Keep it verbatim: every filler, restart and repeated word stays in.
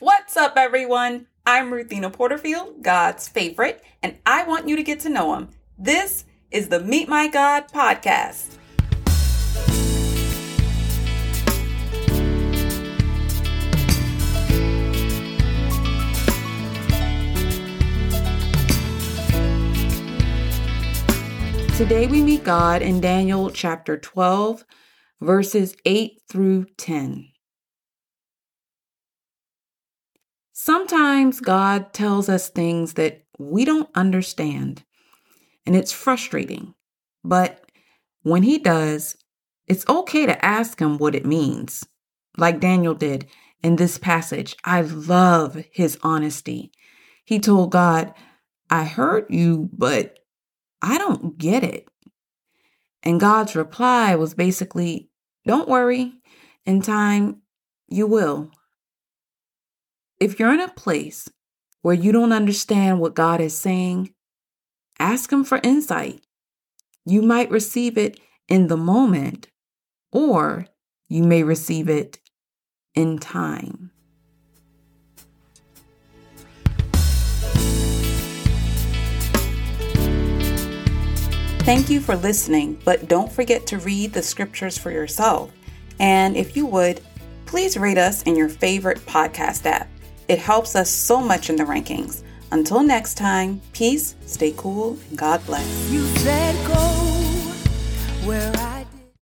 What's up, everyone? I'm Ruthenna Porterfield, God's favorite, and I want you to get to know him. This is the Meet My God podcast. Today we meet God in Daniel chapter twelve, verses eight through ten. Sometimes God tells us things that we don't understand, and it's frustrating. But when he does, it's okay to ask him what it means, like Daniel did in this passage. I love his honesty. He told God, I heard you, but I don't get it. And God's reply was basically, don't worry, in time you will. If you're in a place where you don't understand what God is saying, ask him for insight. You might receive it in the moment, or you may receive it in time. Thank you for listening, but don't forget to read the scriptures for yourself. And if you would, please rate us in your favorite podcast app. It helps us so much in the rankings. Until next time, peace, stay cool, and God bless. You said go where I